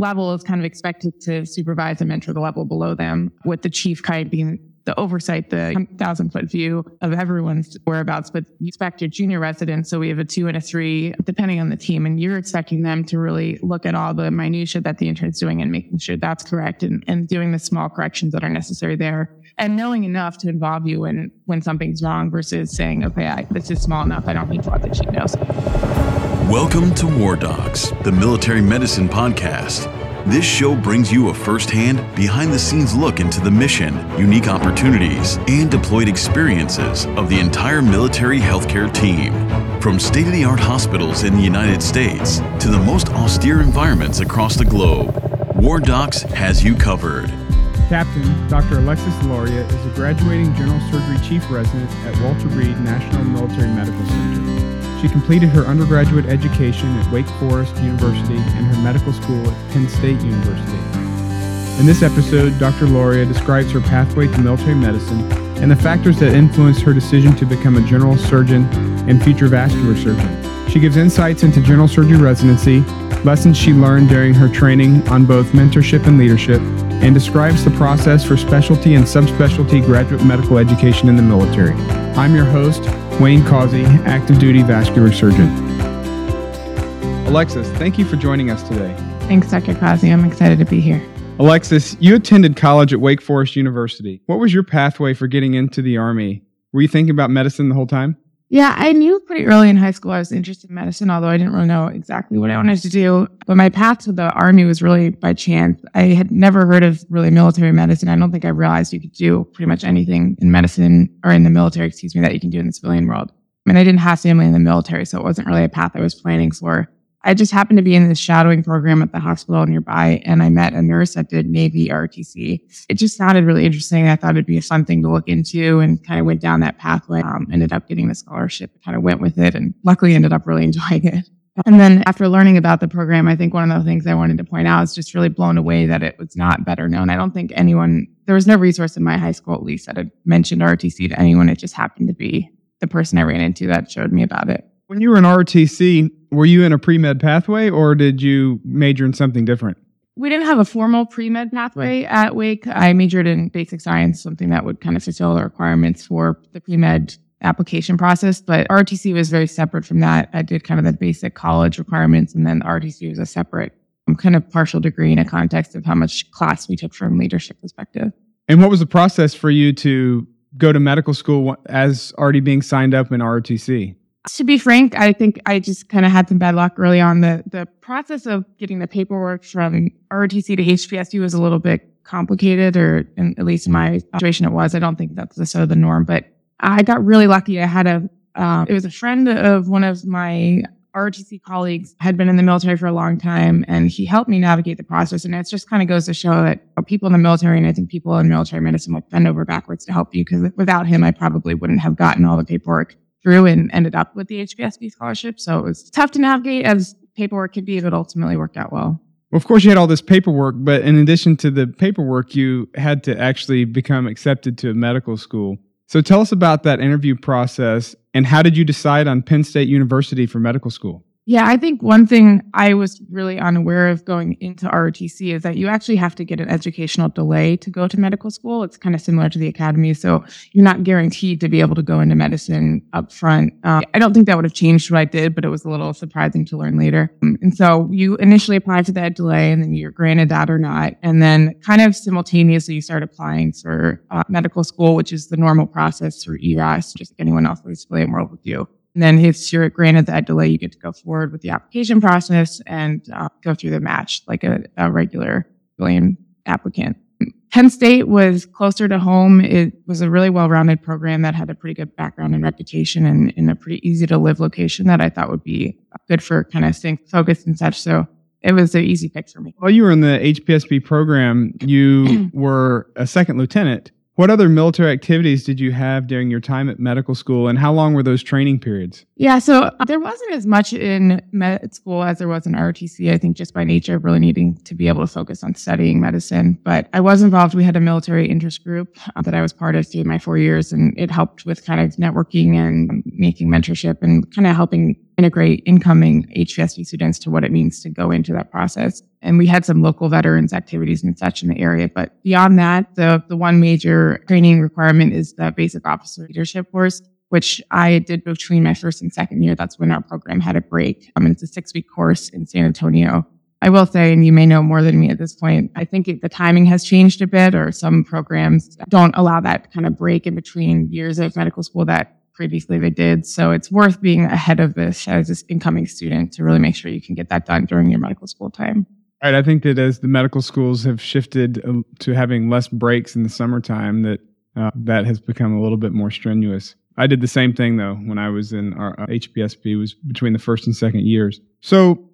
level is kind of expected to supervise and mentor the level below them, with the chief kind being the oversight, the 1,000-foot view of everyone's whereabouts. But you expect your junior residents, so we have a 2 and a 3, depending on the team, and you're expecting them to really look at all the minutia that the intern's doing and making sure that's correct and doing the small corrections that are necessary there. And knowing enough to involve you when something's wrong versus saying, okay, this is small enough, I don't need to let the chief know. Welcome to War Docs, the military medicine podcast. This show brings you a first-hand, behind-the-scenes look into the mission, unique opportunities, and deployed experiences of the entire military healthcare team. From state-of-the-art hospitals in the United States to the most austere environments across the globe, War Docs has you covered. Captain Dr. Alexis Lauria is a graduating general surgery chief resident at Walter Reed National Military Medical Center. She completed her undergraduate education at Wake Forest University and her medical school at Penn State University. In this episode, Dr. Lauria describes her pathway to military medicine and the factors that influenced her decision to become a general surgeon and future vascular surgeon. She gives insights into general surgery residency, lessons she learned during her training on both mentorship and leadership, and describes the process for specialty and subspecialty graduate medical education in the military. I'm your host, Wayne Causey, active duty vascular surgeon. Alexis, thank you for joining us today. Thanks, Dr. Causey. I'm excited to be here. Alexis, you attended college at Wake Forest University. What was your pathway for getting into the Army? Were you thinking about medicine the whole time? Yeah, I knew pretty early in high school I was interested in medicine, although I didn't really know exactly what I wanted to do. But my path to the Army was really by chance. I had never heard of really military medicine. I don't think I realized you could do pretty much anything in medicine or in the military, that you can do in the civilian world. And I didn't have family in the military, so it wasn't really a path I was planning for. I just happened to be in this shadowing program at the hospital nearby, and I met a nurse that did Navy ROTC. It just sounded really interesting. I thought it'd be a fun thing to look into, and kind of went down that pathway. Ended up getting the scholarship, kind of went with it, and luckily ended up really enjoying it. And then after learning about the program, I think one of the things I wanted to point out is just really blown away that it was not better known. I don't think anyone, there was no resource in my high school, at least, that had mentioned ROTC to anyone. It just happened to be the person I ran into that showed me about it. When you were in ROTC, were you in a pre-med pathway, or did you major in something different? We didn't have a formal pre-med pathway at Wake. I majored in basic science, something that would kind of fulfill the requirements for the pre-med application process. But ROTC was very separate from that. I did kind of the basic college requirements, and then ROTC was a separate kind of partial degree in a context of how much class we took from a leadership perspective. And what was the process for you to go to medical school as already being signed up in ROTC? To be frank, I think I just kind of had some bad luck early on. The process of getting the paperwork from ROTC to HPSP was a little bit complicated, or at least in my situation it was. I don't think that's sort of the norm, but I got really lucky. I had it was a friend of one of my ROTC colleagues, had been in the military for a long time, and he helped me navigate the process. And it just kind of goes to show that people in the military, and I think people in military medicine, will bend over backwards to help you, because without him, I probably wouldn't have gotten all the paperwork through and ended up with the HPSP scholarship. So it was tough to navigate as paperwork could be, but ultimately worked out well. Well, of course, you had all this paperwork, but in addition to the paperwork, you had to actually become accepted to medical school. So tell us about that interview process, and how did you decide on Penn State University for medical school? Yeah, I think one thing I was really unaware of going into ROTC is that you actually have to get an educational delay to go to medical school. It's kind of similar to the academy, so you're not guaranteed to be able to go into medicine up front. I don't think that would have changed what I did, but it was a little surprising to learn later. And so you initially apply for that delay, and then you're granted that or not. And then kind of simultaneously, you start applying for medical school, which is the normal process through ERAS, just like anyone else in the civilian world would do. And then if you're granted that delay, you get to go forward with the application process and go through the match like a regular civilian applicant. Penn State was closer to home. It was a really well-rounded program that had a pretty good background and reputation, and in a pretty easy-to-live location that I thought would be good for kind of staying focused and such. So it was an easy pick for me. While you were in the HPSP program, you were a second lieutenant. What other military activities did you have during your time at medical school, and how long were those training periods? Yeah, so there wasn't as much in med school as there was in ROTC, I think just by nature of really needing to be able to focus on studying medicine. But I was involved. We had a military interest group that I was part of through my 4 years, and it helped with kind of networking and making mentorship and kind of helping integrate incoming HPSP students to what it means to go into that process. And we had some local veterans activities and such in the area. But beyond that, the one major training requirement is the basic officer leadership course, which I did between my first and second year. That's when our program had a break. It's a 6-week course in San Antonio. I will say, and you may know more than me at this point, I think the timing has changed a bit, or some programs don't allow that kind of break in between years of medical school that previously they did. So it's worth being ahead of this as an incoming student to really make sure you can get that done during your medical school time. All right. I think that as the medical schools have shifted to having less breaks in the summertime, that has become a little bit more strenuous. I did the same thing, though, when I was in our HPSP, was between the first and second years. So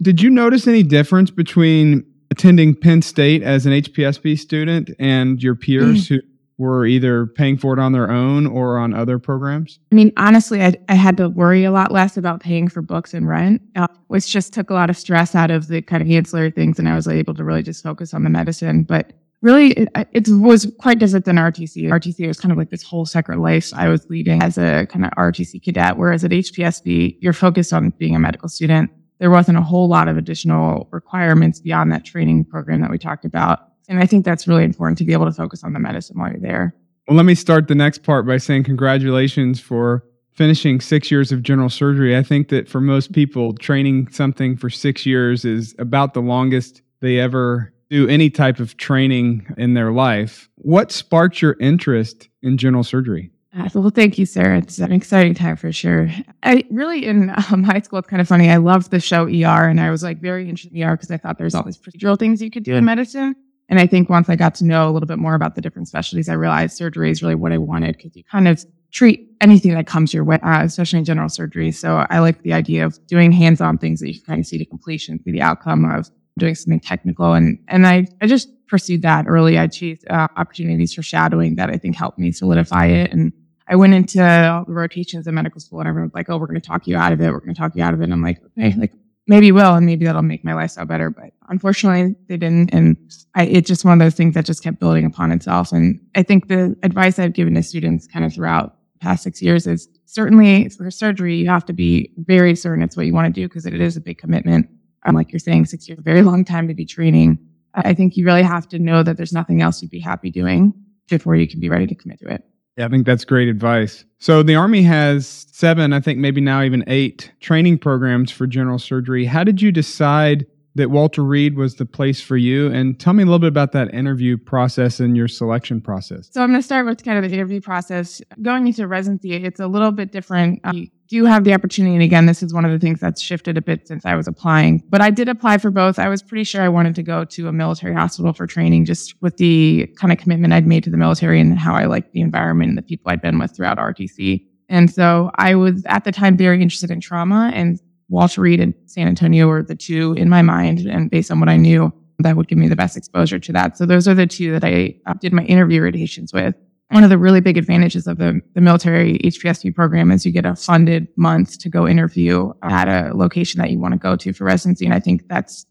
did you notice any difference between attending Penn State as an HPSP student and your peers who were either paying for it on their own or on other programs? Honestly, I had to worry a lot less about paying for books and rent, which just took a lot of stress out of the kind of ancillary things, and I was able to really just focus on the medicine. But really, it was quite different than RTC. RTC was kind of like this whole separate life I was leading as a kind of RTC cadet, whereas at HPSP, you're focused on being a medical student. There wasn't a whole lot of additional requirements beyond that training program that we talked about. And I think that's really important to be able to focus on the medicine while you're there. Well, let me start the next part by saying congratulations for finishing 6 years of general surgery. I think that for most people, training something for 6 years is about the longest they ever do any type of training in their life. What sparked your interest in general surgery? Well, thank you, Sarah. It's an exciting time for sure. I really, in high school, it's kind of funny. I loved the show ER, and I was very interested in ER because I thought there's all these procedural things you could do in medicine. And I think once I got to know a little bit more about the different specialties, I realized surgery is really what I wanted because you kind of treat anything that comes your way, especially in general surgery. So I like the idea of doing hands-on things that you can kind of see to completion, see the outcome of doing something technical. And I just pursued that early. I chased opportunities for shadowing that I think helped me solidify it. And I went into all the rotations in medical school, and everyone was like, oh, we're going to talk you out of it. We're going to talk you out of it. And I'm like, okay, maybe will, and maybe that'll make my lifestyle better. But unfortunately, they didn't. And it's just one of those things that just kept building upon itself. And I think the advice I've given to students kind of throughout the past 6 years is certainly for surgery, you have to be very certain it's what you want to do because it is a big commitment. Like you're saying, 6 years, a very long time to be training. I think you really have to know that there's nothing else you'd be happy doing before you can be ready to commit to it. Yeah, I think that's great advice. So the Army has 7, I think maybe now even 8 training programs for general surgery. How did you decide that Walter Reed was the place for you? And tell me a little bit about that interview process and your selection process. So I'm going to start with kind of the interview process. Going into residency, it's a little bit different. You do have the opportunity, and again, this is one of the things that's shifted a bit since I was applying. But I did apply for both. I was pretty sure I wanted to go to a military hospital for training just with the kind of commitment I'd made to the military and how I liked the environment and the people I'd been with throughout RTC. And so I was at the time very interested in trauma, and Walter Reed and San Antonio were the two in my mind, and based on what I knew, that would give me the best exposure to that. So those are the two that I did my interview rotations with. One of the really big advantages of the military HPSP program is you get a funded month to go interview at a location that you want to go to for residency. And I think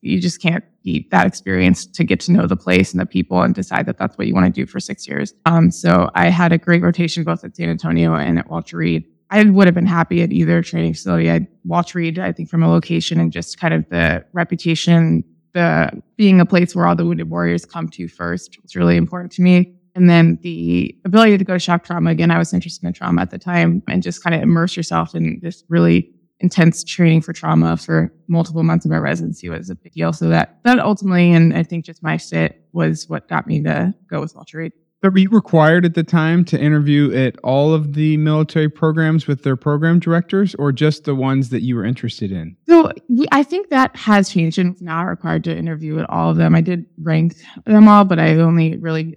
you just can't beat that experience to get to know the place and the people and decide that that's what you want to do for 6 years. So I had a great rotation both at San Antonio and at Walter Reed. I would have been happy at either training facility. Walter Reed, I think, from a location and just kind of the reputation, the being a place where all the wounded warriors come to first was really important to me. And then the ability to go to shock trauma. Again, I was interested in trauma at the time, and just kind of immerse yourself in this really intense training for trauma for multiple months of my residency was a big deal. So that ultimately, and I think just my fit, was what got me to go with Walter Reed. But were you required at the time to interview at all of the military programs with their program directors, or just the ones that you were interested in? So I think that has changed, and it's not required to interview at all of them. I did rank them all, but I only really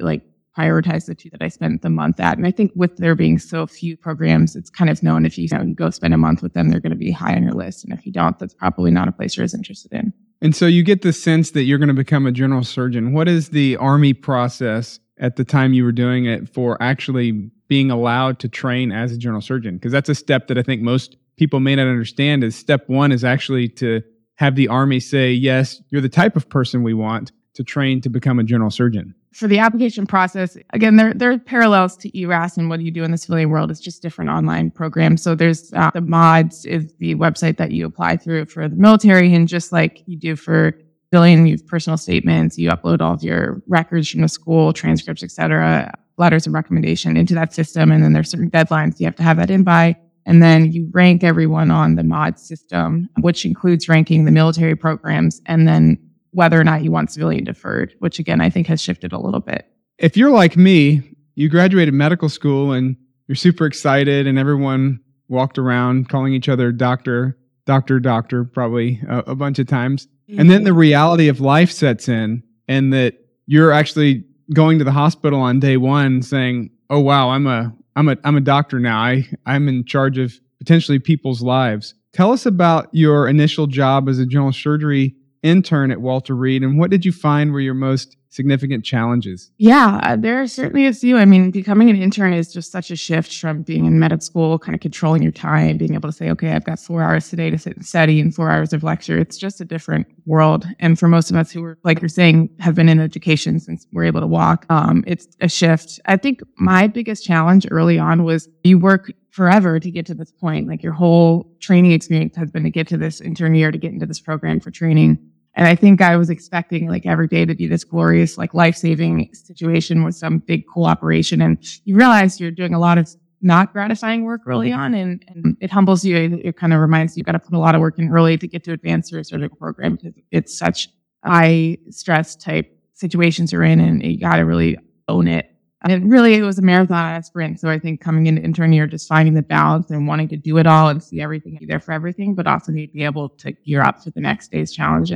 prioritized the two that I spent the month at. And I think with there being so few programs, it's kind of known if you go spend a month with them, they're going to be high on your list. And if you don't, that's probably not a place you're as interested in. And so you get the sense that you're going to become a general surgeon. What is the Army process at the time you were doing it for actually being allowed to train as a general surgeon? Because that's a step that I think most people may not understand, is step 1 is actually to have the Army say, yes, you're the type of person we want. to train to become a general surgeon? So the application process, again, there are parallels to ERAS and what do you do in the civilian world. It's just different online programs. So there's the MODS is the website that you apply through for the military. And just like you do for civilian, you have personal statements, you upload all of your records from the school, transcripts, et cetera, letters of recommendation into that system. And then there's certain deadlines you have to have that in by. And then you rank everyone on the MODS system, which includes ranking the military programs and then whether or not you want civilian deferred, which again, I think has shifted a little bit. If you're like me, you graduated medical school and you're super excited and everyone walked around calling each other doctor, probably a bunch of times. Mm-hmm. And then the reality of life sets in and that you're actually going to the hospital on day one saying, oh, wow, I'm a doctor now. I'm in charge of potentially people's lives. Tell us about your initial job as a general surgery intern at Walter Reed, and what did you find were your most significant challenges? Yeah, there certainly is you. I mean, becoming an intern is just such a shift from being in medical school, kind of controlling your time, being able to say, okay, I've got 4 hours today to sit and study and 4 hours of lecture. It's just a different world. And for most of us who were, like you're saying, have been in education since we're able to walk, it's a shift. I think my biggest challenge early on was you work forever to get to this point. Like your whole training experience has been to get to this intern year, to get into this program for training. And I think I was expecting like every day to be this glorious, like life-saving situation with some big cool operation. And you realize you're doing a lot of not gratifying work early on, and it humbles you. It kind of reminds you you've got to put a lot of work in early to get to advance your surgical program because it's such high stress type situations you're in, and you got to really own it. And it was a marathon, not a sprint. So I think coming into intern year, just finding the balance and wanting to do it all and see everything, be there for everything, but also need to be able to gear up for the next day's challenge.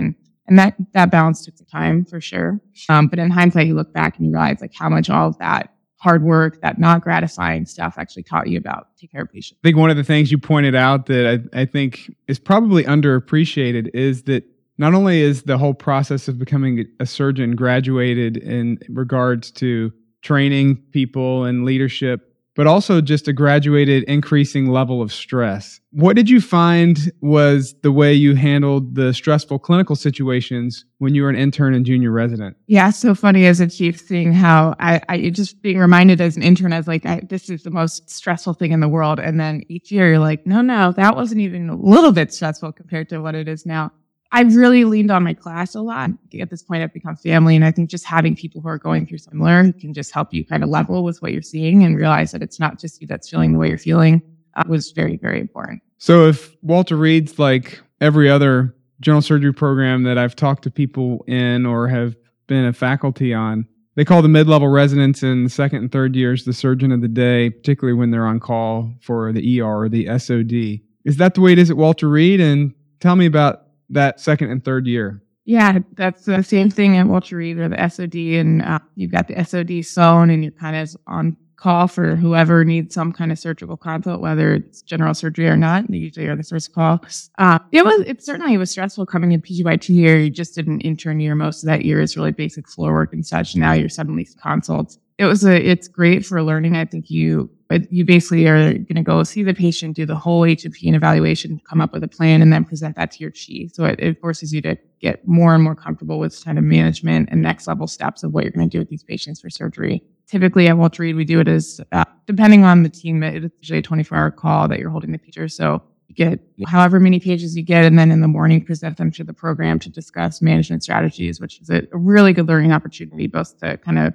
And that balance took some time for sure. But in hindsight, you look back and you realize like how much all of that hard work, that not gratifying stuff actually taught you about take care of patients. I think one of the things you pointed out that I think is probably underappreciated is that not only is the whole process of becoming a surgeon graduated in regards to training people and leadership, but also just a graduated increasing level of stress. What did you find was the way you handled the stressful clinical situations when you were an intern and junior resident? Yeah, so funny as a chief, seeing how I just being reminded as an intern, I was like, this is the most stressful thing in the world. And then each year you're like, no, that wasn't even a little bit stressful compared to what it is now. I've really leaned on my class a lot. At this point, I've become family. And I think just having people who are going through similar who can just help you kind of level with what you're seeing and realize that it's not just you that's feeling the way you're feeling was very, very important. So if Walter Reed's like every other general surgery program that I've talked to people in or have been a faculty on, they call the mid-level residents in the second and third years the surgeon of the day, particularly when they're on call for the ER or the SOD. Is that the way it is at Walter Reed? And tell me about that second and third year. Yeah, that's the same thing at Walter Reed or the SOD. And you've got the SOD zone and you're kind of on call for whoever needs some kind of surgical consult, whether it's general surgery or not. They usually are the first call. It certainly was stressful coming in PGY2 year. You just did an intern year. Most of that year is really basic floor work and such. Now you're suddenly consults. It's great for learning. I think you basically are going to go see the patient, do the whole HPSP and evaluation, come up with a plan, and then present that to your chief. So it forces you to get more and more comfortable with kind of management and next level steps of what you're going to do with these patients for surgery. Typically at Walter Reed, we do it as, depending on the team, it's usually a 24-hour call that you're holding the pager. So you get however many pages you get, and then in the morning present them to the program to discuss management strategies, which is a really good learning opportunity, both to kind of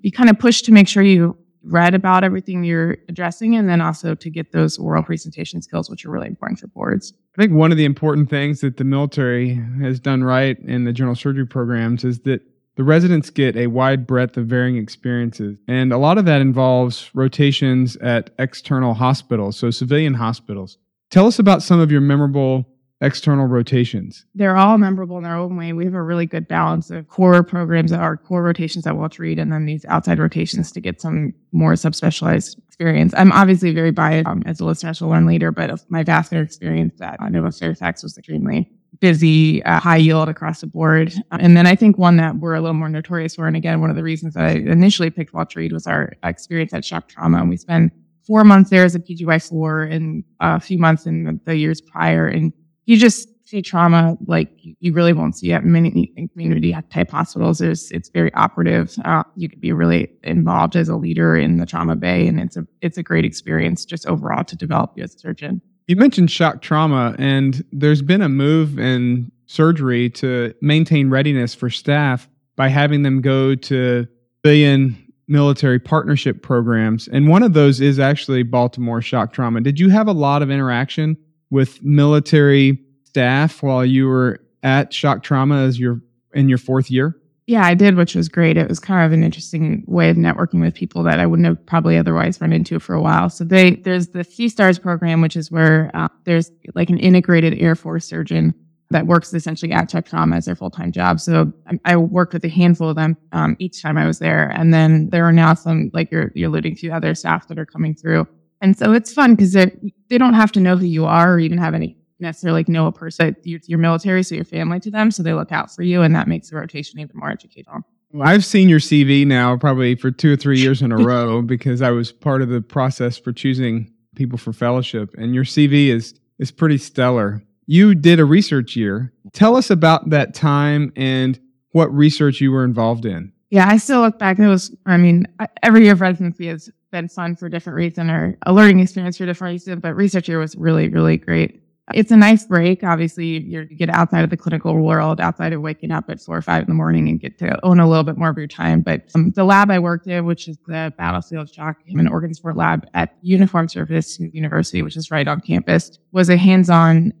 be kind of pushed to make sure you read about everything you're addressing, and then also to get those oral presentation skills, which are really important for boards. I think one of the important things that the military has done right in the general surgery programs is that the residents get a wide breadth of varying experiences. And a lot of that involves rotations at external hospitals, so civilian hospitals. Tell us about some of your memorable external rotations. They're all memorable in their own way. We have a really good balance of core programs that are core rotations at Walter Reed and then these outside rotations to get some more subspecialized experience. I'm obviously very biased as a listener, I'll learn later, but my vascular experience at Nova Fairfax was extremely busy, high yield across the board. And then I think one that we're a little more notorious for, and again, one of the reasons that I initially picked Walter Reed was our experience at Shock Trauma. And we spent 4 months there as a PGY4 and a few months in the years prior. And you just see trauma like you really won't see at many community type hospitals. It's very operative. You could be really involved as a leader in the trauma bay, and it's a great experience just overall to develop you as a surgeon. You mentioned shock trauma, and there's been a move in surgery to maintain readiness for staff by having them go to civilian military partnership programs. And one of those is actually Baltimore Shock Trauma. Did you have a lot of interaction with military staff while you were at Shock Trauma as you're in your fourth year? Yeah, I did, which was great. It was kind of an interesting way of networking with people that I wouldn't have probably otherwise run into for a while. So there's the C-STARS program, which is where there's like an integrated Air Force surgeon that works essentially at Shock Trauma as their full-time job. So I worked with a handful of them each time I was there. And then there are now some, like you're alluding to, other staff that are coming through. And so it's fun because they don't have to know who you are or even have any necessarily know a person. You're military, so you're family to them. So they look out for you, and that makes the rotation even more educational. Well, I've seen your CV now probably for 2 or 3 years in a row because I was part of the process for choosing people for fellowship. And your CV is pretty stellar. You did a research year. Tell us about that time and what research you were involved in. Yeah, I still look back. Every year of residency has been fun for a different reason or a learning experience for a different reason, but research year was really, really great. It's a nice break. Obviously, you get outside of the clinical world, outside of waking up at 4 or 5 in the morning and get to own a little bit more of your time. But the lab I worked in, which is the Battlefield Shock and Organ Support Lab at Uniformed Services University, which is right on campus, was a hands-on.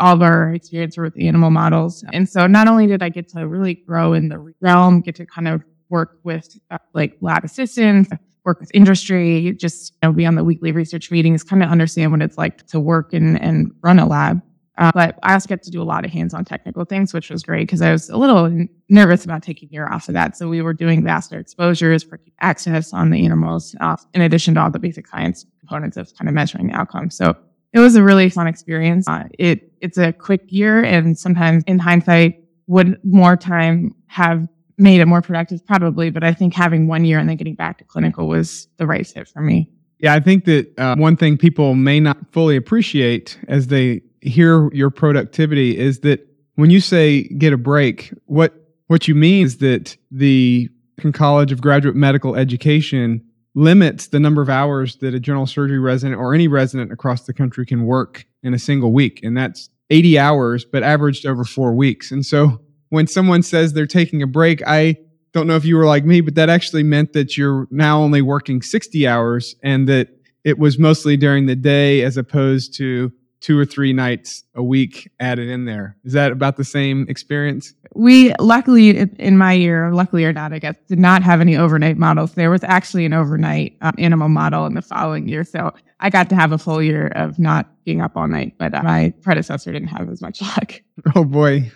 All of our experience were with animal models. And so not only did I get to really grow in the realm, get to kind of work with lab assistants, work with industry, just be on the weekly research meetings, kind of understand what it's like to work and run a lab. But I also got to do a lot of hands-on technical things, which was great because I was a little nervous about taking a year off of that. So we were doing vascular exposures for access on the animals, in addition to all the basic science components of kind of measuring the outcome. So it was a really fun experience. It's a quick year, and sometimes in hindsight, would more time have made it more productive? Probably, but I think having 1 year and then getting back to clinical was the right fit for me. Yeah, I think that one thing people may not fully appreciate as they hear your productivity is that when you say get a break, what you mean is that the College of Graduate Medical Education limits the number of hours that a general surgery resident or any resident across the country can work in a single week. And that's 80 hours, but averaged over 4 weeks. And so when someone says they're taking a break, I don't know if you were like me, but that actually meant that you're now only working 60 hours and that it was mostly during the day as opposed to 2 or 3 nights a week added in there. Is that about the same experience? We luckily, in my year, luckily or not, I guess, did not have any overnight models. There was actually an overnight animal model in the following year. So I got to have a full year of not being up all night, but my predecessor didn't have as much luck. Oh, boy.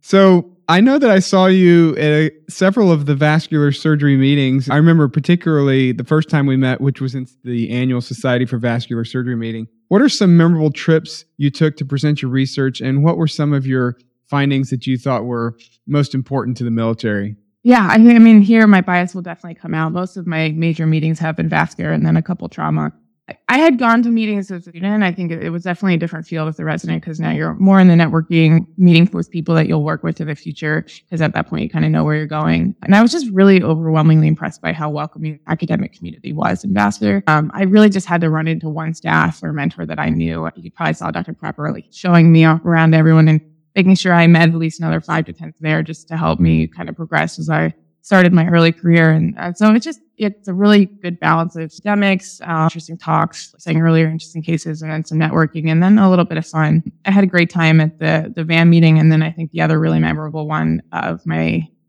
So I know that I saw you at several of the vascular surgery meetings. I remember particularly the first time we met, which was in the annual Society for Vascular Surgery meeting. What are some memorable trips you took to present your research, and what were some of your findings that you thought were most important to the military? Yeah, I mean, here my bias will definitely come out. Most of my major meetings have been vascular and then a couple trauma. I had gone to meetings as a student. I think it was definitely a different field as a resident because now you're more in the networking, meeting with people that you'll work with in the future because at that point you kind of know where you're going. And I was just really overwhelmingly impressed by how welcoming the academic community was in vascular. I really just had to run into one staff or mentor that I knew. You probably saw Dr. Proper showing me around everyone and making sure I met at least another 5 to 10 there just to help me kind of progress as I started my early career. And so it's a really good balance of academics, interesting talks, saying earlier, interesting cases, and then some networking, and then a little bit of fun. I had a great time at the VAN meeting. And then I think the other really memorable one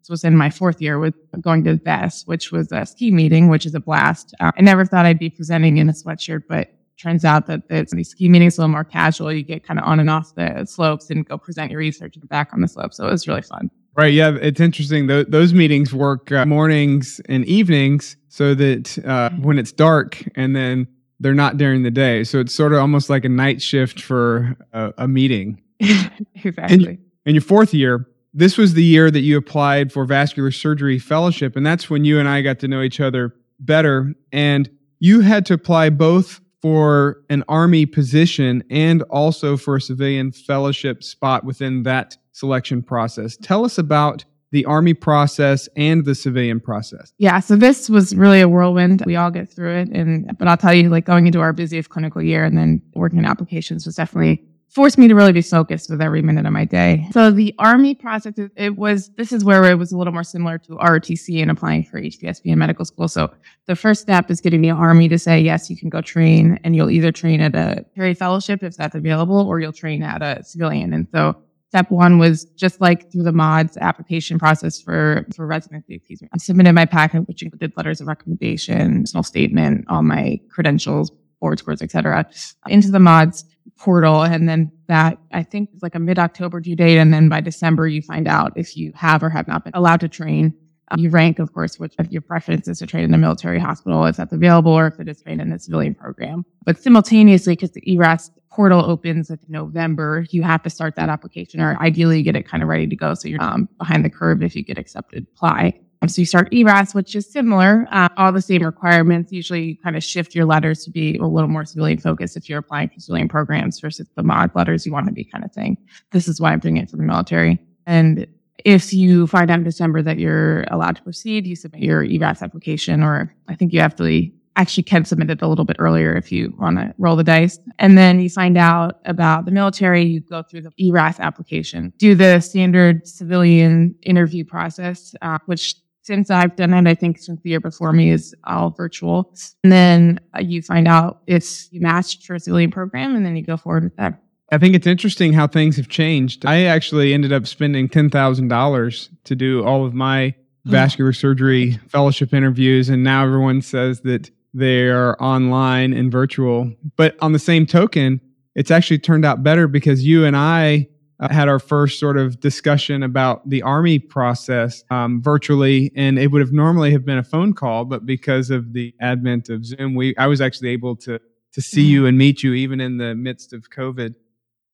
was in my fourth year with going to VES, which was a ski meeting, which is a blast. I never thought I'd be presenting in a sweatshirt, but turns out that these ski meetings are a little more casual. You get kind of on and off the slopes and go present your research and back on the slopes. So it was really fun. Right. Yeah. It's interesting. Those meetings work mornings and evenings so that when it's dark and then they're not during the day. So it's sort of almost like a night shift for a meeting. Exactly. In your fourth year, this was the year that you applied for vascular surgery fellowship. And that's when you and I got to know each other better. And you had to apply both for an Army position and also for a civilian fellowship spot within that selection process. Tell us about the Army process and the civilian process. Yeah, so this was really a whirlwind. We all get through it. But I'll tell you, like, going into our busiest clinical year and then working on applications was definitely forced me to really be focused with every minute of my day. So the Army process, this is where it was a little more similar to ROTC and applying for HPSP in medical school. So the first step is getting the Army to say, yes, you can go train, and you'll either train at a carry fellowship if that's available, or you'll train at a civilian. And so step one was just like through the MODS application process for residency, excuse me. I submitted my packet, which included letters of recommendation, personal statement, all my credentials, board scores, et cetera, into the MODS portal. And then that, I think, is like a mid-October due date. And then by December, you find out if you have or have not been allowed to train. You rank, of course, which if your preference is to train in a military hospital, if that's available, or if it is trained in a civilian program. But simultaneously, because the ERAS portal opens in November, you have to start that application, or ideally get it kind of ready to go so you're behind the curve if you get accepted, apply. So you start ERAS, which is similar, all the same requirements. Usually you kind of shift your letters to be a little more civilian focused if you're applying for civilian programs versus the mod letters you want to be kind of thing. This is why I'm doing it for the military. And if you find out in December that you're allowed to proceed, you submit your ERAS application, or I think you have to actually can submit it a little bit earlier if you want to roll the dice. And then you find out about the military, you go through the ERAS application, do the standard civilian interview process, which since I've done it, I think since the year before me, is all virtual. And then you find out if you matched for a civilian program, and then you go forward with that. I think it's interesting how things have changed. I actually ended up spending $10,000 to do all of my vascular surgery fellowship interviews, and now everyone says that they are online and virtual. But on the same token, it's actually turned out better because you and I had our first sort of discussion about the Army process virtually, and it would have normally have been a phone call, but because of the advent of Zoom, I was actually able to see you and meet you even in the midst of COVID.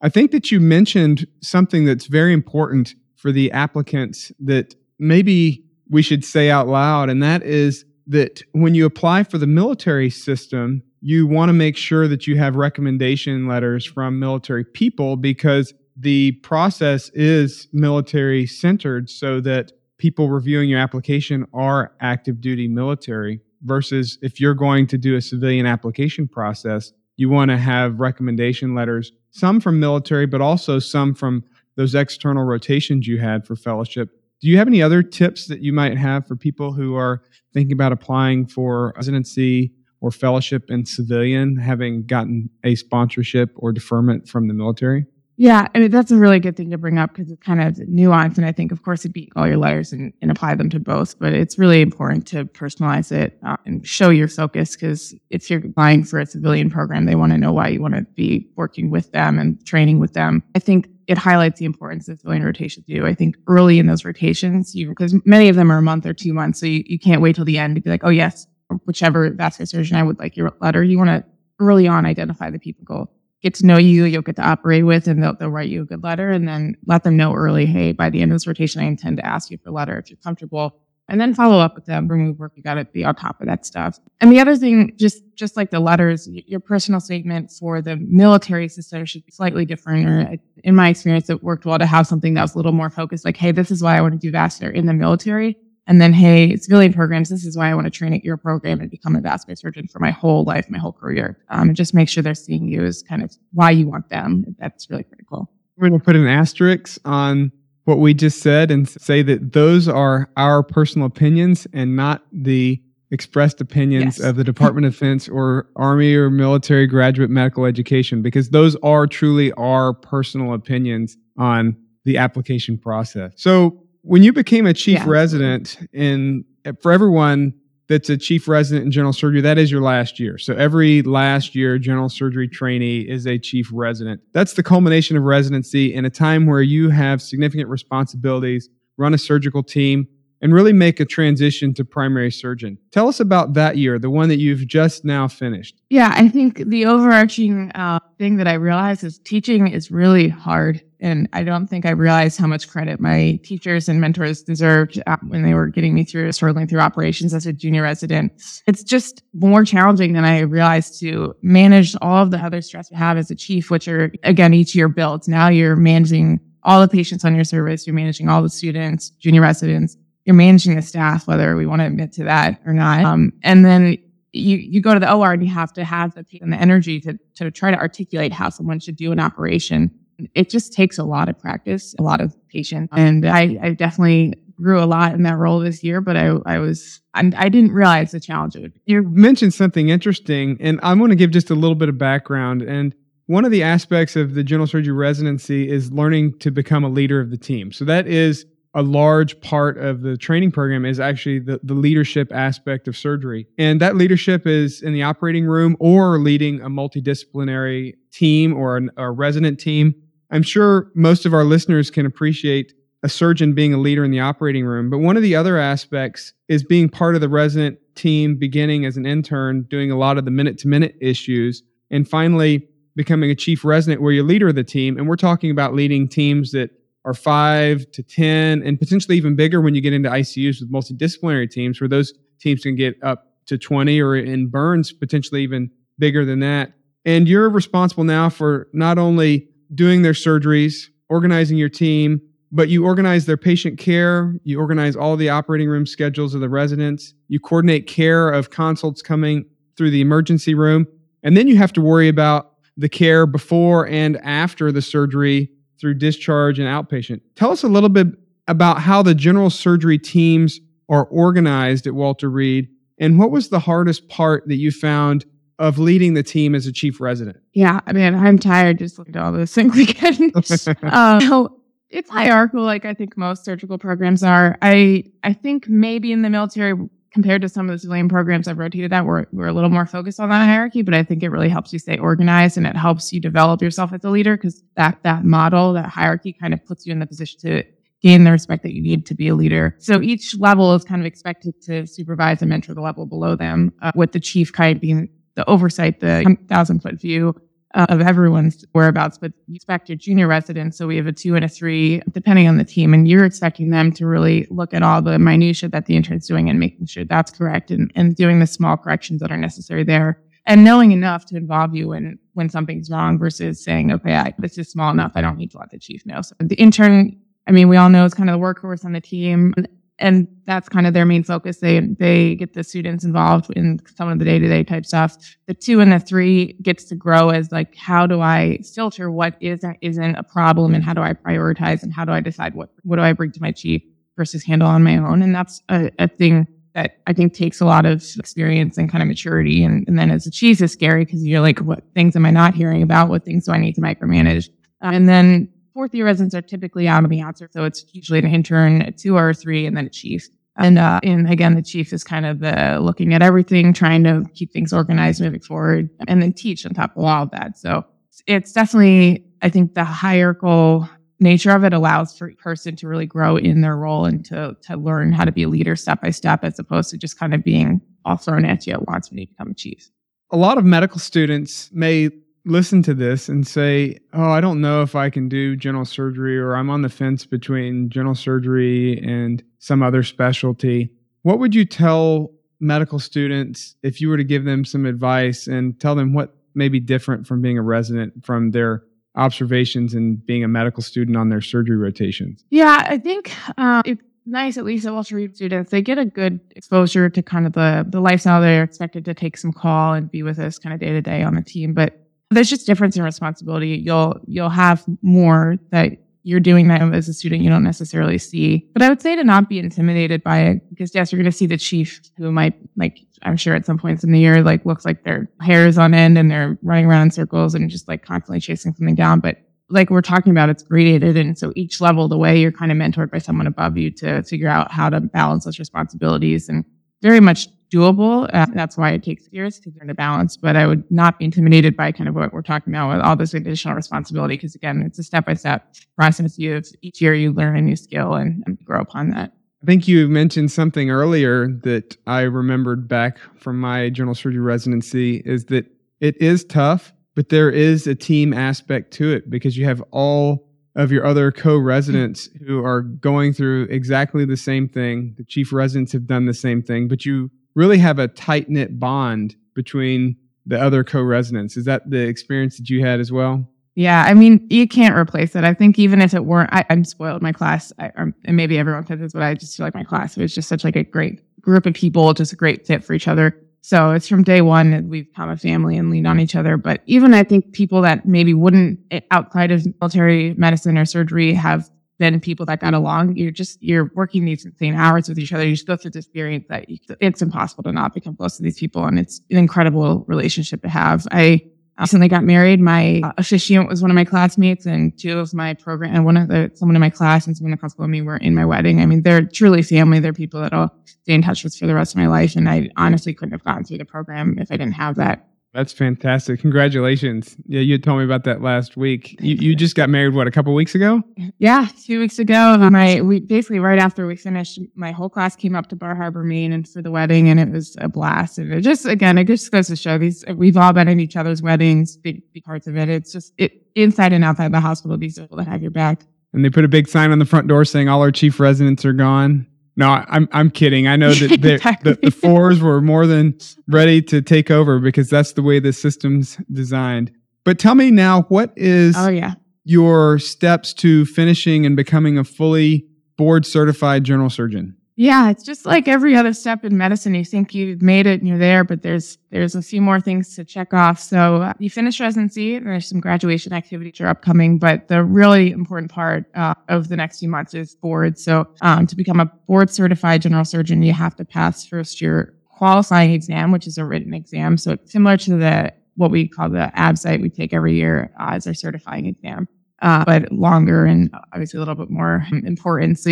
I think that you mentioned something that's very important for the applicants that maybe we should say out loud, and that is that when you apply for the military system, you want to make sure that you have recommendation letters from military people because the process is military-centered so that people reviewing your application are active-duty military versus if you're going to do a civilian application process, you want to have recommendation letters, some from military, but also some from those external rotations you had for fellowship. Do you have any other tips that you might have for people who are thinking about applying for residency or fellowship in civilian, having gotten a sponsorship or deferment from the military? Yeah, I mean, that's a really good thing to bring up because it's kind of nuanced. And I think, of course, it'd be all your letters and apply them to both. But it's really important to personalize it and show your focus because if you're applying for a civilian program, they want to know why you want to be working with them and training with them. I think it highlights the importance of civilian rotations too. I think early in those rotations, because many of them are a month or 2 months, so you can't wait till the end to be like, oh, yes, whichever vascular surgeon I would like your letter. You want to early on identify the people, get to know you, you'll get to operate with, and they'll write you a good letter, and then let them know early, hey, by the end of this rotation, I intend to ask you for a letter if you're comfortable, and then follow up with them, remove work, you got to be on top of that stuff. And the other thing, just like the letters, your personal statement for the military system should be slightly different, or in my experience, it worked well to have something that was a little more focused, like, hey, this is why I want to do vascular in the military, and then, hey, civilian programs, this is why I want to train at your program and become a vascular surgeon for my whole life, my whole career. And just make sure they're seeing you as kind of why you want them. That's really critical. We're going to put an asterisk on what we just said and say that those are our personal opinions and not the expressed opinions of the Department of Defense or Army or military graduate medical education, because those are truly our personal opinions on the application process. So when you became a chief resident, and for everyone that's a chief resident in general surgery, that is your last year. So every last year, general surgery trainee is a chief resident. That's the culmination of residency in a time where you have significant responsibilities, run a surgical team, and really make a transition to primary surgeon. Tell us about that year, the one that you've just now finished. Yeah, I think the overarching thing that I realized is teaching is really hard. And I don't think I realized how much credit my teachers and mentors deserved when they were getting me through, struggling through operations as a junior resident. It's just more challenging than I realized to manage all of the other stress you have as a chief, which are, again, each year built. Now you're managing all the patients on your service. You're managing all the students, junior residents. You're managing the staff, whether we want to admit to that or not. And then you go to the OR and you have to have the pain and the energy to try to articulate how someone should do an operation. It just takes a lot of practice, a lot of patience. And I definitely grew a lot in that role this year, but I didn't realize the challenge it would be. You mentioned something interesting, and I want to give just a little bit of background. And one of the aspects of the general surgery residency is learning to become a leader of the team. So that is a large part of the training program, is actually the leadership aspect of surgery. And that leadership is in the operating room or leading a multidisciplinary team or a resident team. I'm sure most of our listeners can appreciate a surgeon being a leader in the operating room. But one of the other aspects is being part of the resident team, beginning as an intern, doing a lot of the minute-to-minute issues, and finally becoming a chief resident where you're leader of the team. And we're talking about leading teams that are 5 to 10, and potentially even bigger when you get into ICUs with multidisciplinary teams, where those teams can get up to 20, or in burns, potentially even bigger than that. And you're responsible now for not only doing their surgeries, organizing your team, but you organize their patient care, you organize all the operating room schedules of the residents, you coordinate care of consults coming through the emergency room, and then you have to worry about the care before and after the surgery through discharge and outpatient. Tell us a little bit about how the general surgery teams are organized at Walter Reed, and what was the hardest part that you found of leading the team as a chief resident? Yeah, I mean, I'm tired just looking at all those things again. So it's hierarchical, like I think most surgical programs are. I think maybe in the military, compared to some of the civilian programs I've rotated at, we're a little more focused on that hierarchy, but I think it really helps you stay organized, and it helps you develop yourself as a leader, because that model, that hierarchy, kind of puts you in the position to gain the respect that you need to be a leader. So each level is kind of expected to supervise and mentor the level below them, with the chief kind of being the oversight, the 1,000-foot view of everyone's whereabouts. But you expect your junior residents, so we have a 2 and a 3, depending on the team, and you're expecting them to really look at all the minutia that the intern's doing and making sure that's correct, and doing the small corrections that are necessary there, and knowing enough to involve you when something's wrong, versus saying, okay, this is small enough, I don't need to let the chief know. So the intern, I mean, we all know, is kind of the workhorse on the team, and that's kind of their main focus. They get the students involved in some of the day-to-day type stuff. The 2 and the 3 gets to grow as, like, how do I filter what is or isn't a problem, and how do I prioritize, and how do I decide what do I bring to my chief versus handle on my own. And that's a thing that I think takes a lot of experience and kind of maturity. And then as a chief, it's scary, because you're like, what things am I not hearing about? What things do I need to micromanage? And then fourth-year residents are typically out on the answer, so it's usually an intern, a 2 or 3, and then a chief. And again, the chief is kind of the looking at everything, trying to keep things organized, moving forward, and then teach on top of all of that. So it's definitely, I think, the hierarchical nature of it allows for a person to really grow in their role and to learn how to be a leader step by step, as opposed to just kind of being all thrown at you at once when you become a chief. A lot of medical students may listen to this and say, oh, I don't know if I can do general surgery, or I'm on the fence between general surgery and some other specialty. What would you tell medical students if you were to give them some advice and tell them what may be different from being a resident, from their observations and being a medical student on their surgery rotations? Yeah, I think it's nice, at least at Walter Reed students, they get a good exposure to kind of the lifestyle. They're expected to take some call and be with us kind of day to day on the team. But there's just difference in responsibility. You'll have more that you're doing that as a student you don't necessarily see. But I would say to not be intimidated by it, because yes, you're going to see the chief who might, like, I'm sure at some points in the year, like, looks like their hair is on end and they're running around in circles and just, like, constantly chasing something down. But like we're talking about, it's graded, and so each level of the way, you're kind of mentored by someone above you to figure out how to balance those responsibilities, and very much doable. That's why it takes years to learn to balance, but I would not be intimidated by kind of what we're talking about with all this additional responsibility, because again, it's a step-by-step process. Each year you learn a new skill and grow upon that. I think you mentioned something earlier that I remembered back from my general surgery residency, is that it is tough, but there is a team aspect to it, because you have all of your other co-residents who are going through exactly the same thing. The chief residents have done the same thing, but you really have a tight-knit bond between the other co-residents. Is that the experience that you had as well? Yeah, I mean, you can't replace it. I think even if it weren't, I'm spoiled. My class, and maybe everyone says this, but I just feel like my class, it was just such like a great group of people, just a great fit for each other. So it's from day one, we've become a family and lean on each other. But even I think people that maybe wouldn't outside of military medicine or surgery have been people that got along. You're working these insane hours with each other. You just go through this experience that it's impossible to not become close to these people. And it's an incredible relationship to have. I recently got married. My officiant was one of my classmates, and two of my program and someone in my class and someone across below me were in my wedding. I mean, they're truly family. They're people that I'll stay in touch with for the rest of my life. And I honestly couldn't have gotten through the program if I didn't have that. That's fantastic. Congratulations. Yeah, you had told me about that last week. You just got married, what, a couple weeks ago? Yeah, 2 weeks ago. We basically right after we finished, my whole class came up to Bar Harbor, Maine and for the wedding, and it was a blast. And it just goes to show we've all been at each other's weddings, big parts of it. It's just inside and outside the hospital, these people that have your back. And they put a big sign on the front door saying all our chief residents are gone. No, I'm kidding. I know that exactly. the fours were more than ready to take over because that's the way the system's designed. But tell me now, what is your steps to finishing and becoming a fully board-certified general surgeon? Yeah, it's just like every other step in medicine. You think you've made it and you're there, but there's a few more things to check off. So you finish residency, and there's some graduation activities that are upcoming, but the really important part of the next few months is board. So to become a board-certified general surgeon, you have to pass first your qualifying exam, which is a written exam. So it's similar to what we call the ABSITE we take every year as our certifying exam, but longer and obviously a little bit more important. So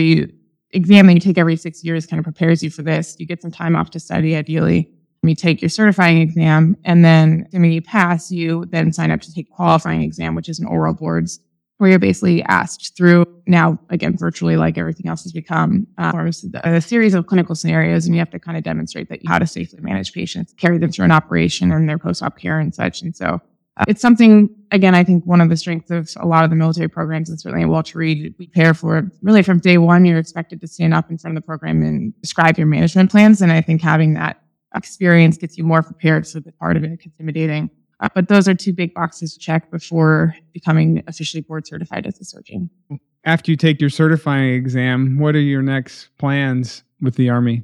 exam that you take every 6 years kind of prepares you for this. You get some time off to study, ideally. You take your certifying exam, and then assuming you pass, you then sign up to take qualifying exam, which is an oral boards, where you're basically asked through, now, again, virtually like everything else has become, a series of clinical scenarios, and you have to kind of demonstrate that how to safely manage patients, carry them through an operation and their post-op care and such. And so it's something, again, I think one of the strengths of a lot of the military programs, and certainly at Walter Reed, we prepare for really from day one, you're expected to stand up in front of the program and describe your management plans. And I think having that experience gets you more prepared for the part of it. It's intimidating. But those are two big boxes to check before becoming officially board certified as a surgeon. After you take your certifying exam, what are your next plans with the Army?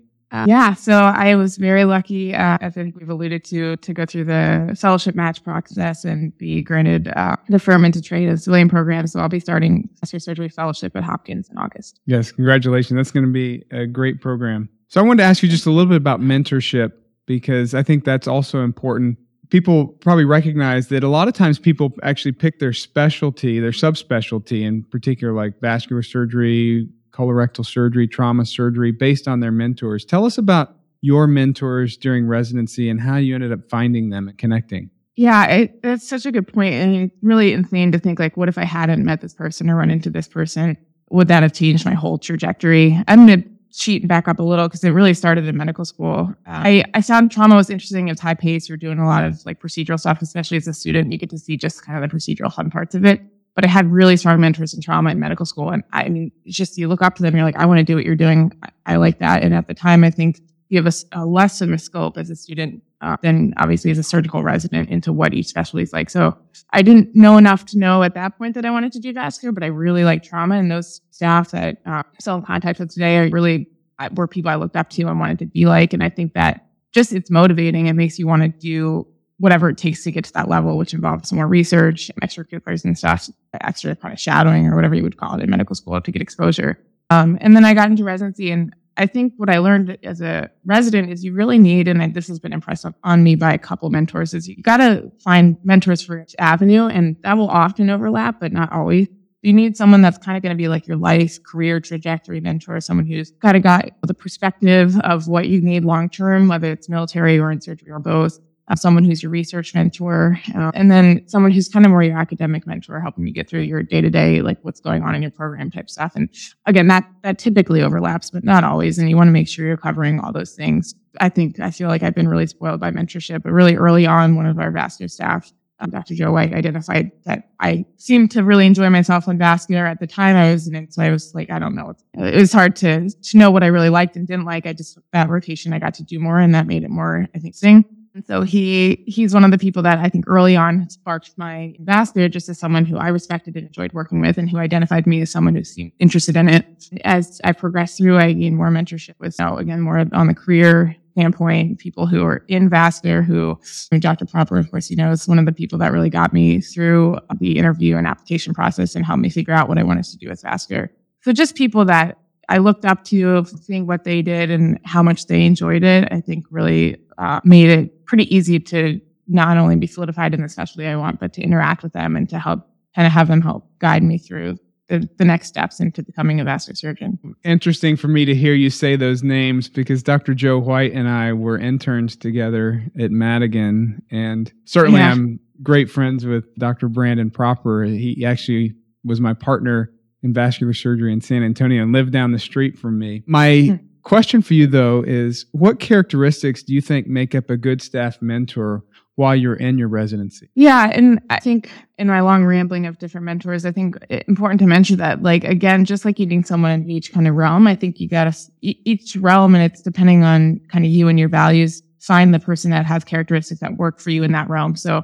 So I was very lucky, as I think we've alluded to go through the fellowship match process and be granted deferment to trade in a civilian program. So I'll be starting vascular surgery fellowship at Hopkins in August. Yes, congratulations. That's going to be a great program. So I wanted to ask you just a little bit about mentorship, because I think that's also important. People probably recognize that a lot of times people actually pick their specialty, their subspecialty in particular, like vascular surgery, colorectal surgery, trauma surgery, based on their mentors. Tell us about your mentors during residency and how you ended up finding them and connecting. Yeah, that's such a good point. And really insane to think, like, what if I hadn't met this person or run into this person? Would that have changed my whole trajectory? I'm going to cheat and back up a little because it really started in medical school. I found trauma was interesting. It was high paced. You're doing a lot of like procedural stuff, especially as a student. You get to see just kind of the procedural fun parts of it. But I had really strong mentors in trauma in medical school. And I mean, it's just you look up to them, you're like, I want to do what you're doing. I like that. And at the time, I think you have a less of a scope as a student than obviously as a surgical resident into what each specialty is like. So I didn't know enough to know at that point that I wanted to do vascular, but I really like trauma. And those staff that I'm still in contact with today are really were people I looked up to and wanted to be like. And I think that just it's motivating. It makes you want to do whatever it takes to get to that level, which involves some more research, extracurriculars and stuff, extra kind of shadowing or whatever you would call it in medical school to get exposure. And then I got into residency, and I think what I learned as a resident is you really need, and this has been impressed on me by a couple mentors, is you got to find mentors for each avenue, and that will often overlap, but not always. You need someone that's kind of going to be like your life, career, trajectory mentor, someone who's kind of got the perspective of what you need long-term, whether it's military or in surgery or both. Someone who's your research mentor, and then someone who's kind of more your academic mentor, helping you get through your day-to-day, like what's going on in your program type stuff. And again, that typically overlaps, but not always. And you want to make sure you're covering all those things. I feel like I've been really spoiled by mentorship, but really early on, one of our vascular staff Dr. Joe White identified that I seemed to really enjoy myself in vascular. At the time I was in it, so I was like, I don't know. It was hard to know what I really liked and didn't like. I just, that rotation, I got to do more, and that made it more, I think, sing. And so he's one of the people that I think early on sparked my vascular, just as someone who I respected and enjoyed working with, and who identified me as someone who seemed interested in it. As I progressed through, I gained more mentorship with, again, more on the career standpoint, people who are in vascular, who, I mean, Dr. Proper, of course, is one of the people that really got me through the interview and application process and helped me figure out what I wanted to do with vascular. So just people that I looked up to, seeing what they did and how much they enjoyed it, I think really made it pretty easy to not only be solidified in the specialty I want, but to interact with them and to help kind of have them help guide me through the next steps into becoming a vascular surgeon. Interesting for me to hear you say those names, because Dr. Joe White and I were interns together at Madigan, and certainly I'm great friends with Dr. Brandon Proper. He actually was my partner in vascular surgery in San Antonio and lived down the street from me. My question for you, though, is what characteristics do you think make up a good staff mentor while you're in your residency? Yeah, and I think in my long rambling of different mentors, I think it's important to mention that, like, again, just like you need someone in each kind of realm, I think you got to, each realm, and it's depending on kind of you and your values, find the person that has characteristics that work for you in that realm. So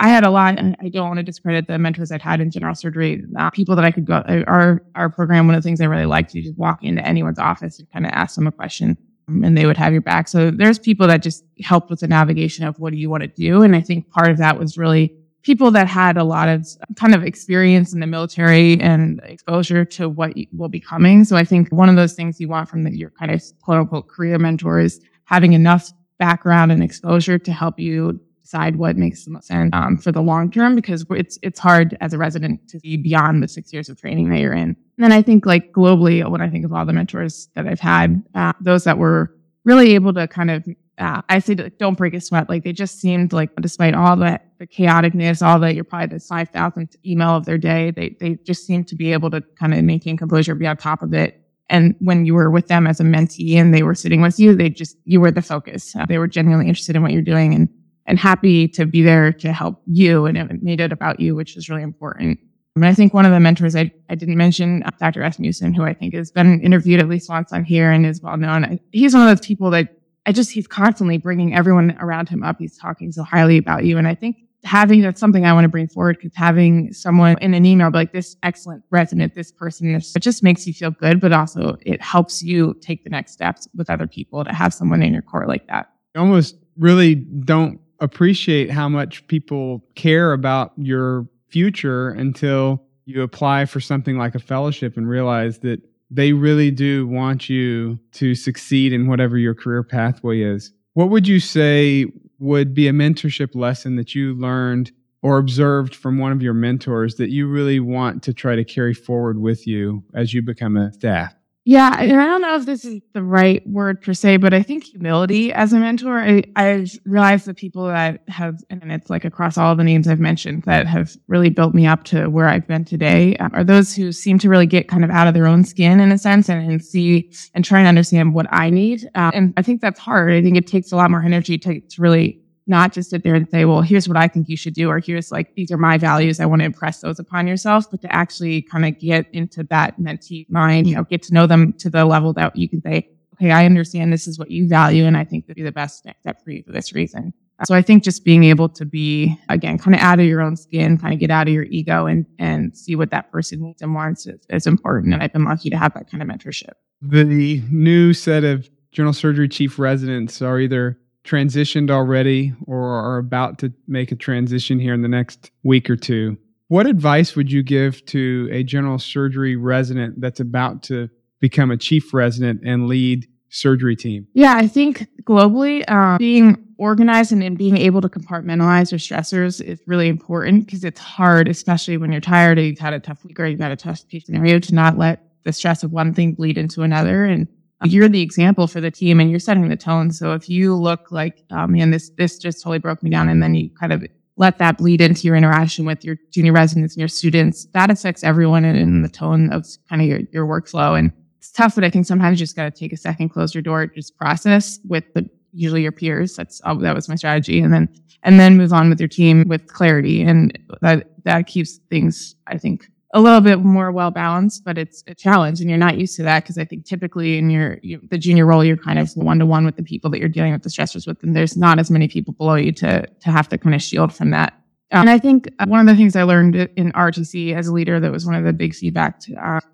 I had a lot, and I don't want to discredit the mentors I'd had in general surgery. People that I could go, our program, one of the things I really liked, you just walk into anyone's office and kind of ask them a question, and they would have your back. So there's people that just helped with the navigation of what do you want to do. And I think part of that was really people that had a lot of kind of experience in the military and exposure to what will be coming. So I think one of those things you want from your kind of quote unquote career mentor is having enough background and exposure to help you decide what makes the most sense for the long term, because it's hard as a resident to be beyond the 6 years of training that you're in. And then I think, like, globally, when I think of all the mentors that I've had, those that were really able to kind of, I say, don't break a sweat. Like, they just seemed like, despite all the chaoticness, all that, you're probably the 5,000th email of their day, they just seemed to be able to kind of maintain composure, be on top of it. And when you were with them as a mentee and they were sitting with you, you were the focus. They were genuinely interested in what you're doing and happy to be there to help you, and it made it about you, which is really important. I mean, I think one of the mentors I didn't mention, Dr. Rasmussen, who I think has been interviewed at least once on here and is well known. He's one of those people that he's constantly bringing everyone around him up. He's talking so highly about you. And I think that's something I want to bring forward, because having someone in an email be like, this excellent resident, this person, it just makes you feel good, but also it helps you take the next steps with other people to have someone in your corps like that. You almost really don't appreciate how much people care about your future until you apply for something like a fellowship and realize that they really do want you to succeed in whatever your career pathway is. What would you say would be a mentorship lesson that you learned or observed from one of your mentors that you really want to try to carry forward with you as you become a staff? Yeah, and I don't know if this is the right word per se, but I think humility as a mentor. I realize the people that have, and it's like across all the names I've mentioned that have really built me up to where I've been today, are those who seem to really get kind of out of their own skin in a sense and see and try and understand what I need. And I think that's hard. I think it takes a lot more energy to really not just sit there and say, well, here's what I think you should do, or here's, like, these are my values, I want to impress those upon yourself, but to actually kind of get into that mentee mind, get to know them to the level that you can say, okay, I understand this is what you value, and I think that'd be the best next step for you for this reason. So I think just being able to be, again, kind of out of your own skin, kind of get out of your ego and see what that person needs and wants is important. And I've been lucky to have that kind of mentorship. The new set of general surgery chief residents are either transitioned already or are about to make a transition here in the next week or two. What advice would you give to a general surgery resident that's about to become a chief resident and lead surgery team? Yeah, I think globally, being organized and being able to compartmentalize your stressors is really important, because it's hard, especially when you're tired or you've had a tough week or you've had a tough scenario, to not let the stress of one thing bleed into another. And you're the example for the team and you're setting the tone. So if you look like, man, this just totally broke me down, and then you kind of let that bleed into your interaction with your junior residents and your students, that affects everyone in the tone of kind of your workflow. And it's tough, but I think sometimes you just got to take a second, close your door, just process with the usually your peers. That was my strategy. And then move on with your team with clarity. And that keeps things, I think, a little bit more well-balanced, but it's a challenge and you're not used to that because I think typically in the junior role, you're kind of one-to-one with the people that you're dealing with the stressors with, and there's not as many people below you to have to kind of shield from that. And I think one of the things I learned in ROTC as a leader that was one of the big feedback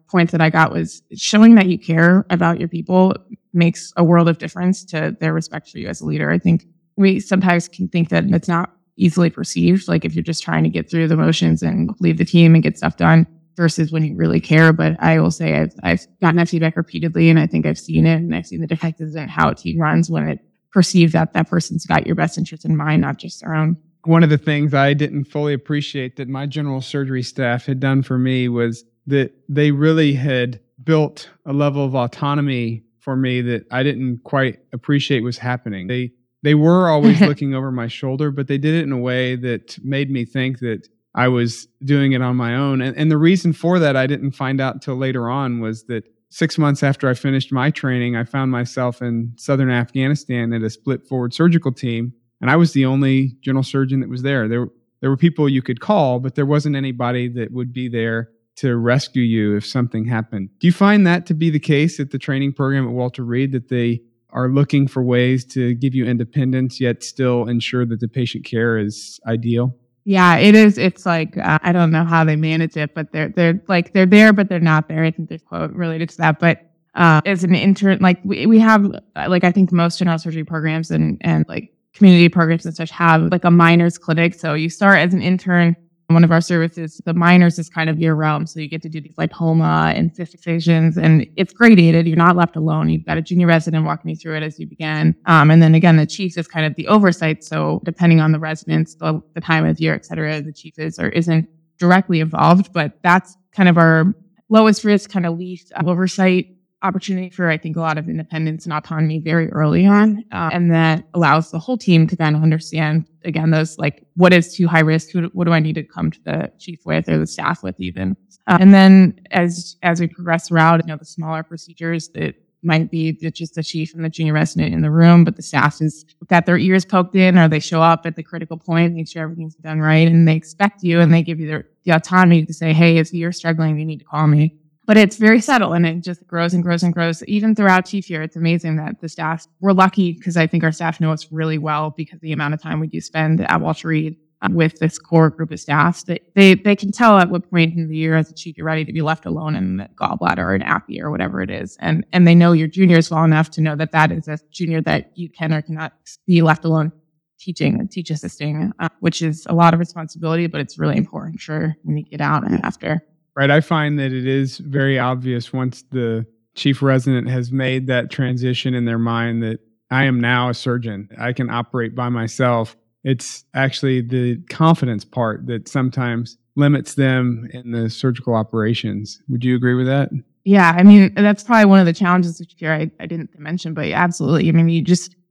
points that I got was showing that you care about your people makes a world of difference to their respect for you as a leader. I think we sometimes can think that it's not easily perceived, like if you're just trying to get through the motions and leave the team and get stuff done versus when you really care. But I will say I've gotten that feedback repeatedly, and I think I've seen it, and I've seen the differences in how a team runs when it perceived that that person's got your best interest in mind, not just their own. One of the things I didn't fully appreciate that my general surgery staff had done for me was that they really had built a level of autonomy for me that I didn't quite appreciate was happening. They were always looking over my shoulder, but they did it in a way that made me think that I was doing it on my own. And the reason for that, I didn't find out till later on, was that 6 months after I finished my training, I found myself in southern Afghanistan at a split forward surgical team. And I was the only general surgeon that was there. There were people you could call, but there wasn't anybody that would be there to rescue you if something happened. Do you find that to be the case at the training program at Walter Reed, that they are looking for ways to give you independence, yet still ensure that the patient care is ideal? Yeah, it is. It's like, I don't know how they manage it, but they're there, but they're not there. I think there's a quote related to that. But as an intern, like we have, like I think most general surgery programs and like community programs and such have like a minor's clinic. So you start as an intern. One of our services, the minors is kind of your realm. So you get to do these lipoma and cyst excisions, and it's gradated. You're not left alone. You've got a junior resident walking you through it as you begin. And then again, the chief is kind of the oversight. So depending on the residents, the time of year, et cetera, the chief is or isn't directly involved. But that's kind of our lowest risk, kind of least oversight opportunity for, I think, a lot of independence and autonomy very early on. And that allows the whole team to kind of understand, again, those like, what is too high risk? What do I need to come to the chief with or the staff with even? And then as we progress around, you know, the smaller procedures that might be just the chief and the junior resident in the room, but the staff is got their ears poked in, or they show up at the critical point, make sure everything's done right. And they expect you, and they give you the autonomy to say, hey, if you're struggling, you need to call me. But it's very subtle, and it just grows and grows and grows. Even throughout chief year, it's amazing that the staff, we're lucky because I think our staff know us really well because the amount of time we do spend at Walter Reed with this core group of staff, that they can tell at what point in the year as a chief you're ready to be left alone in the gallbladder or an appy or whatever it is. And they know your juniors well enough to know that that is a junior that you can or cannot be left alone teaching and teach assisting, which is a lot of responsibility, but it's really important, sure, when you get out and after. Right. I find that it is very obvious once the chief resident has made that transition in their mind that I am now a surgeon. I can operate by myself. It's actually the confidence part that sometimes limits them in the surgical operations. Would you agree with that? Yeah. I mean, that's probably one of the challenges which here I didn't mention, but absolutely. I mean,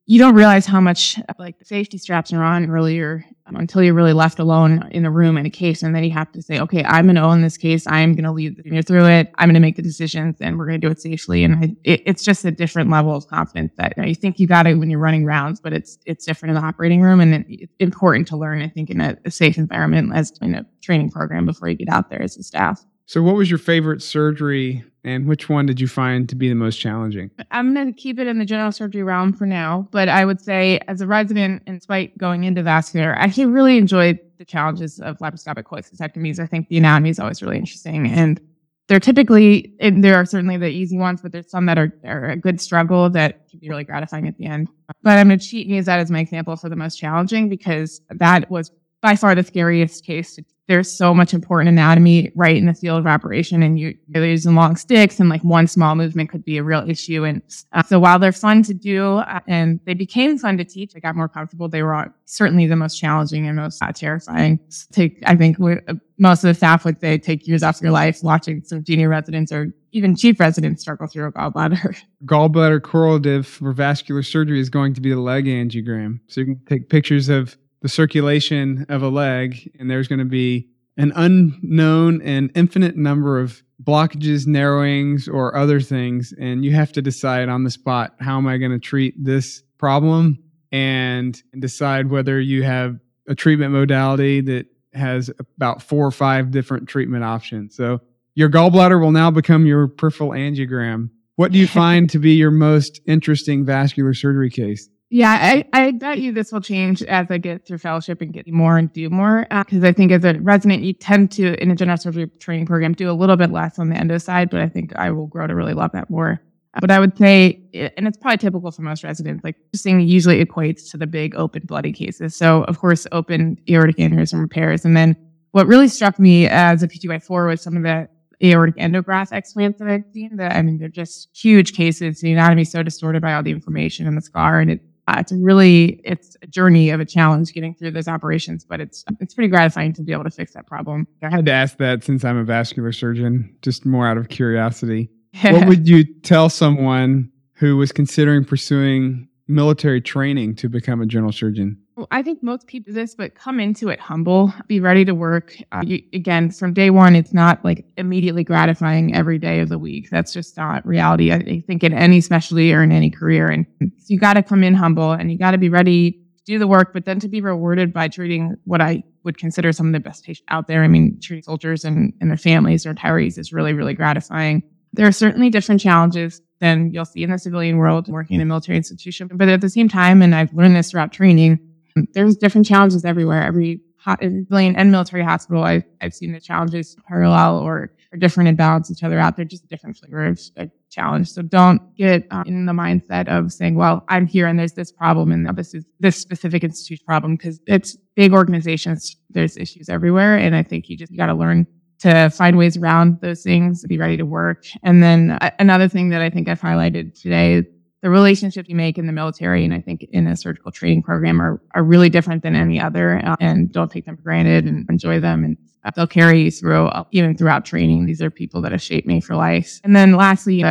you don't realize how much like the safety straps are on earlier until you're really left alone in a room in a case. And then you have to say, okay, I'm going to own this case. I'm going to lead the junior through it. I'm going to make the decisions, and we're going to do it safely. And it's just a different level of confidence that you think you got it when you're running rounds, but it's different in the operating room. And it's important to learn, I think, in a safe environment as in a training program before you get out there as a staff. So what was your favorite surgery, and which one did you find to be the most challenging? I'm going to keep it in the general surgery realm for now, but I would say as a resident, in spite going into vascular, I actually really enjoyed the challenges of laparoscopic cholecystectomies. I think the anatomy is always really interesting, and they're typically, and there are certainly the easy ones, but there's some that are a good struggle that can be really gratifying at the end. But I'm going to cheat and use that as my example for the most challenging, because that was by far the scariest case. There's so much important anatomy right in the field of operation, and you're using long sticks, and like one small movement could be a real issue. And so while they're fun to do and they became fun to teach, I got more comfortable. They were certainly the most challenging and most terrifying. I think most of the staff would say take years off your life watching some junior residents or even chief residents struggle through a gallbladder. Gallbladder correlative for vascular surgery is going to be the leg angiogram. So you can take pictures of the circulation of a leg, and there's going to be an unknown and infinite number of blockages, narrowings, or other things, and you have to decide on the spot, how am I going to treat this problem, and decide whether you have a treatment modality that has about 4 or 5 different treatment options. So your gallbladder will now become your peripheral angiogram. What do you find to be your most interesting vascular surgery case? Yeah, I bet you this will change as I get through fellowship and get more and do more, because I think as a resident, you tend to, in a general surgery training program, do a little bit less on the endo side, but I think I will grow to really love that more. But I would say, and it's probably typical for most residents, like seeing usually equates to the big open bloody cases. So, of course, open aortic aneurysm repairs. And then what really struck me as a PGY4 was some of the aortic endograft explants that I've seen. They're just huge cases. The anatomy is so distorted by all the inflammation and the scar. And it's a journey of a challenge getting through those operations, but it's pretty gratifying to be able to fix that problem. I had to ask that since I'm a vascular surgeon, just more out of curiosity. What would you tell someone who was considering pursuing military training to become a general surgeon? Well, I think most people do this, but come into it humble, be ready to work. From day one, it's not like immediately gratifying every day of the week. That's just not reality, I think, in any specialty or in any career. And so you got to come in humble and you got to be ready to do the work, but then to be rewarded by treating what I would consider some of the best patients out there. I mean, treating soldiers and their families or retirees is really, really gratifying. There are certainly different challenges than you'll see in the civilian world working in a military institution. But at the same time, and I've learned this throughout training, there's different challenges everywhere. Every civilian and military hospital, I've seen the challenges parallel or different and balance each other out. They're just different flavors of challenge. So don't get in the mindset of saying, well, I'm here and there's this problem and this is this specific institution problem, because it's big organizations. There's issues everywhere. And I think you got to learn to find ways around those things, be ready to work. And then another thing that I think I've highlighted today is the relationships you make in the military, and I think in a surgical training program, are really different than any other, and don't take them for granted and enjoy them. And they'll carry you through, even throughout training. These are people that have shaped me for life. And then lastly,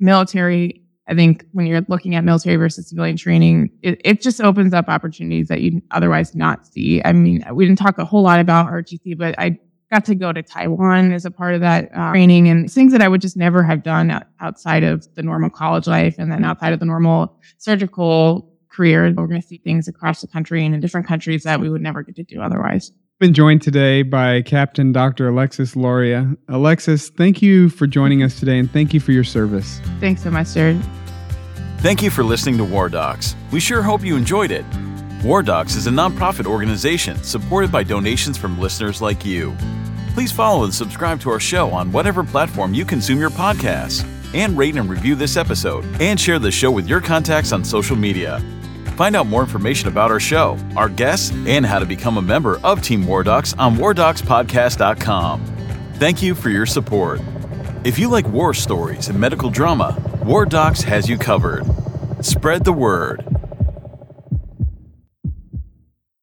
military, I think when you're looking at military versus civilian training, it just opens up opportunities that you'd otherwise not see. I mean, we didn't talk a whole lot about ROTC, but I got to go to Taiwan as a part of that training, and things that I would just never have done outside of the normal college life and then outside of the normal surgical career. We're going to see things across the country and in different countries that we would never get to do otherwise. I've been joined today by Captain Dr. Alexis Lauria. Alexis, thank you for joining us today, and thank you for your service. Thanks so much, Jared. Thank you for listening to War Docs. We sure hope you enjoyed it. War Docs is a nonprofit organization supported by donations from listeners like you. Please follow and subscribe to our show on whatever platform you consume your podcasts, and rate and review this episode, and share the show with your contacts on social media. Find out more information about our show, our guests, and how to become a member of Team War Docs on wardocspodcast.com. Thank you for your support. If you like war stories and medical drama, War Docs has you covered. Spread the word.